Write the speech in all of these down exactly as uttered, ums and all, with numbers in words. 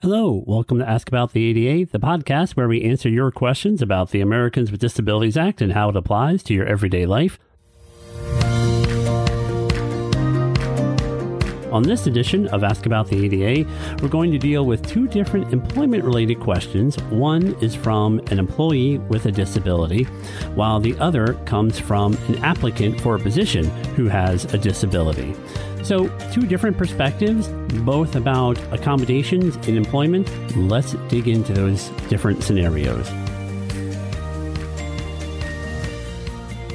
Hello, welcome to Ask About the A D A, the podcast where we answer your questions about the Americans with Disabilities Act and how it applies to your everyday life. On this edition of Ask About the A D A, we're going to deal with two different employment-related questions. One is from an employee with a disability, while the other comes from an applicant for a position who has a disability. So, two different perspectives, both about accommodations in employment. Let's dig into those different scenarios.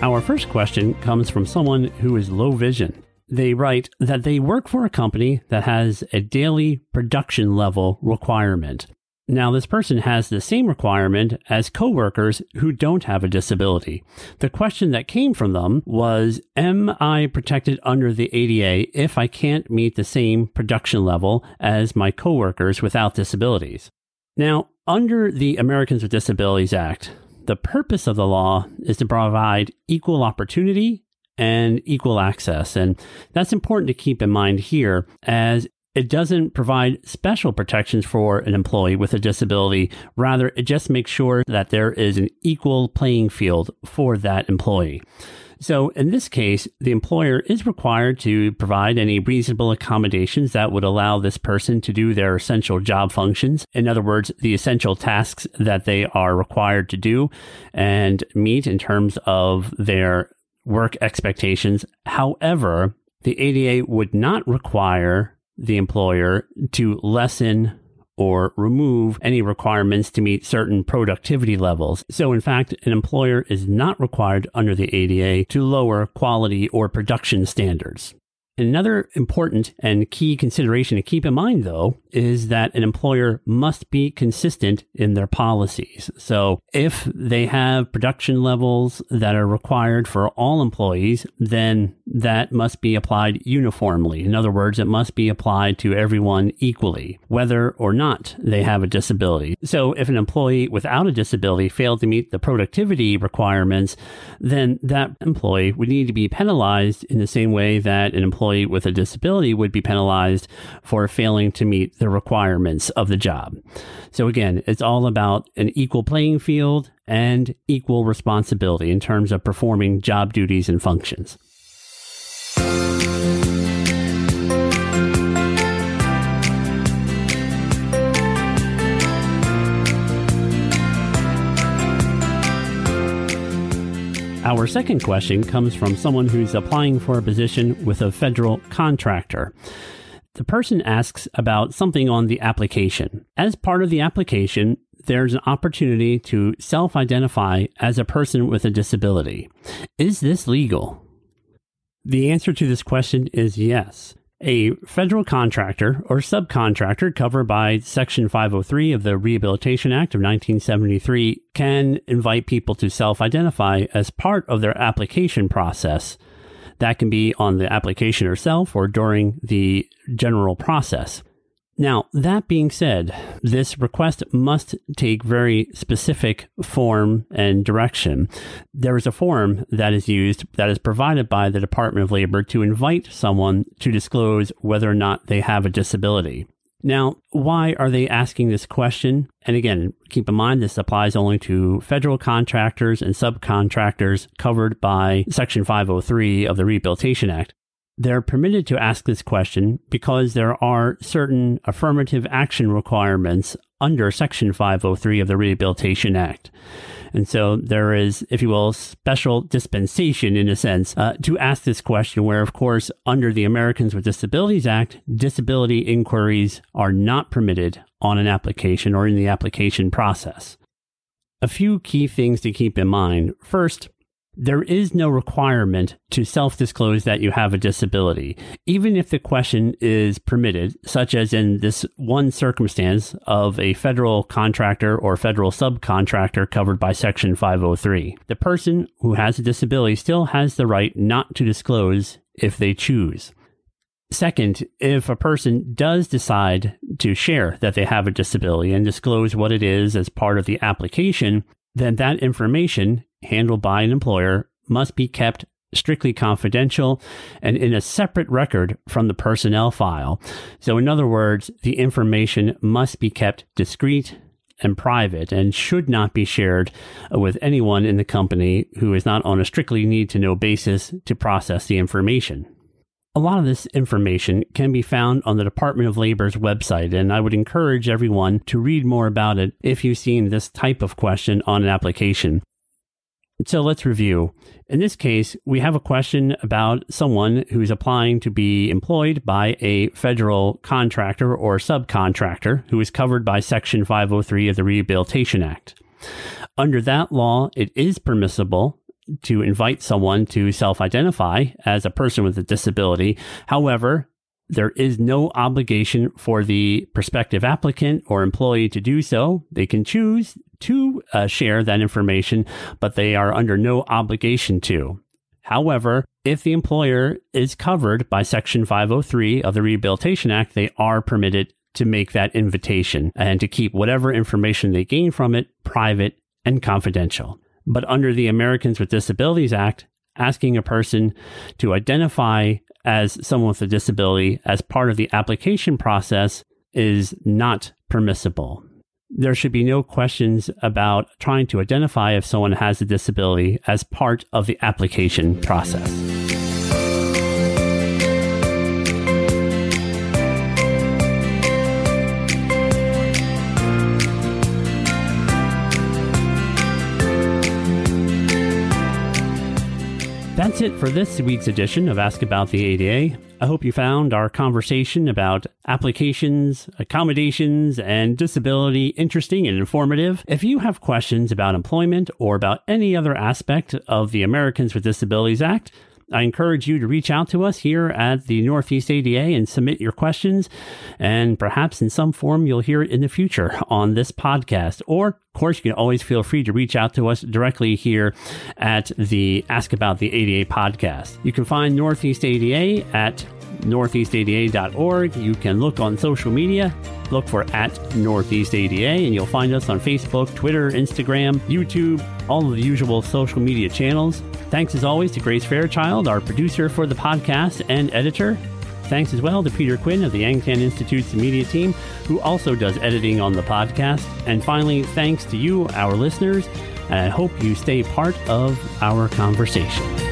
Our first question comes from someone who is low vision. They write that they work for a company that has a daily production level requirement. Now, this person has the same requirement as coworkers who don't have a disability. The question that came from them was, am I protected under the A D A if I can't meet the same production level as my coworkers without disabilities? Now, under the Americans with Disabilities Act, the purpose of the law is to provide equal opportunity and equal access. And that's important to keep in mind here, as it doesn't provide special protections for an employee with a disability. Rather, it just makes sure that there is an equal playing field for that employee. So in this case, the employer is required to provide any reasonable accommodations that would allow this person to do their essential job functions. In other words, the essential tasks that they are required to do and meet in terms of their work expectations. However, the A D A would not require the employer to lessen or remove any requirements to meet certain productivity levels. So in fact, an employer is not required under the A D A to lower quality or production standards. Another important and key consideration to keep in mind, though, is that an employer must be consistent in their policies. So if they have production levels that are required for all employees, then that must be applied uniformly. In other words, it must be applied to everyone equally, whether or not they have a disability. So if an employee without a disability failed to meet the productivity requirements, then that employee would need to be penalized in the same way that an employee Employee with a disability would be penalized for failing to meet the requirements of the job. So again, it's all about an equal playing field and equal responsibility in terms of performing job duties and functions. Our second question comes from someone who's applying for a position with a federal contractor. The person asks about something on the application. As part of the application, there's an opportunity to self-identify as a person with a disability. Is this legal? The answer to this question is yes. A federal contractor or subcontractor covered by Section five oh three of the Rehabilitation Act of nineteen seventy-three can invite people to self-identify as part of their application process. That can be on the application herself or during the general process. Now, that being said, this request must take very specific form and direction. There is a form that is used that is provided by the Department of Labor to invite someone to disclose whether or not they have a disability. Now, why are they asking this question? And again, keep in mind, this applies only to federal contractors and subcontractors covered by Section five oh three of the Rehabilitation Act. They're permitted to ask this question because there are certain affirmative action requirements under Section five oh three of the Rehabilitation Act. And so there is, if you will, special dispensation, in a sense, uh, to ask this question where, of course, under the Americans with Disabilities Act, disability inquiries are not permitted on an application or in the application process. A few key things to keep in mind. First, there is no requirement to self-disclose that you have a disability, even if the question is permitted, such as in this one circumstance of a federal contractor or federal subcontractor covered by Section five oh three. The person who has a disability still has the right not to disclose if they choose. Second, if a person does decide to share that they have a disability and disclose what it is as part of the application, then that information handled by an employer must be kept strictly confidential and in a separate record from the personnel file. So in other words, the information must be kept discreet and private and should not be shared with anyone in the company who is not on a strictly need-to-know basis to process the information. A lot of this information can be found on the Department of Labor's website, and I would encourage everyone to read more about it if you've seen this type of question on an application. So let's review. In this case, we have a question about someone who's applying to be employed by a federal contractor or subcontractor who is covered by Section five oh three of the Rehabilitation Act. Under that law, it is permissible to invite someone to self-identify as a person with a disability. However, there is no obligation for the prospective applicant or employee to do so. They can choose to uh, share that information, but they are under no obligation to. However, if the employer is covered by Section five oh three of the Rehabilitation Act, they are permitted to make that invitation and to keep whatever information they gain from it private and confidential. But under the Americans with Disabilities Act, asking a person to identify as someone with a disability as part of the application process is not permissible. There should be no questions about trying to identify if someone has a disability as part of the application process. That's it for this week's edition of Ask About the A D A. I hope you found our conversation about applications, accommodations, and disability interesting and informative. If you have questions about employment or about any other aspect of the Americans with Disabilities Act, I encourage you to reach out to us here at the Northeast A D A and submit your questions. And perhaps in some form, you'll hear it in the future on this podcast. Or, of course, you can always feel free to reach out to us directly here at the Ask About the A D A podcast. You can find Northeast A D A at northeast A D A dot org. You can look on social media. Look for at Northeast A D A, and you'll find us on Facebook, Twitter, Instagram, YouTube, all of the usual social media channels. Thanks as always to Grace Fairchild, our producer for the podcast and editor. Thanks as well to Peter Quinn of the Yangtan Institute's media team, who also does editing on the podcast. And finally, thanks to you, our listeners, and I hope you stay part of our conversation.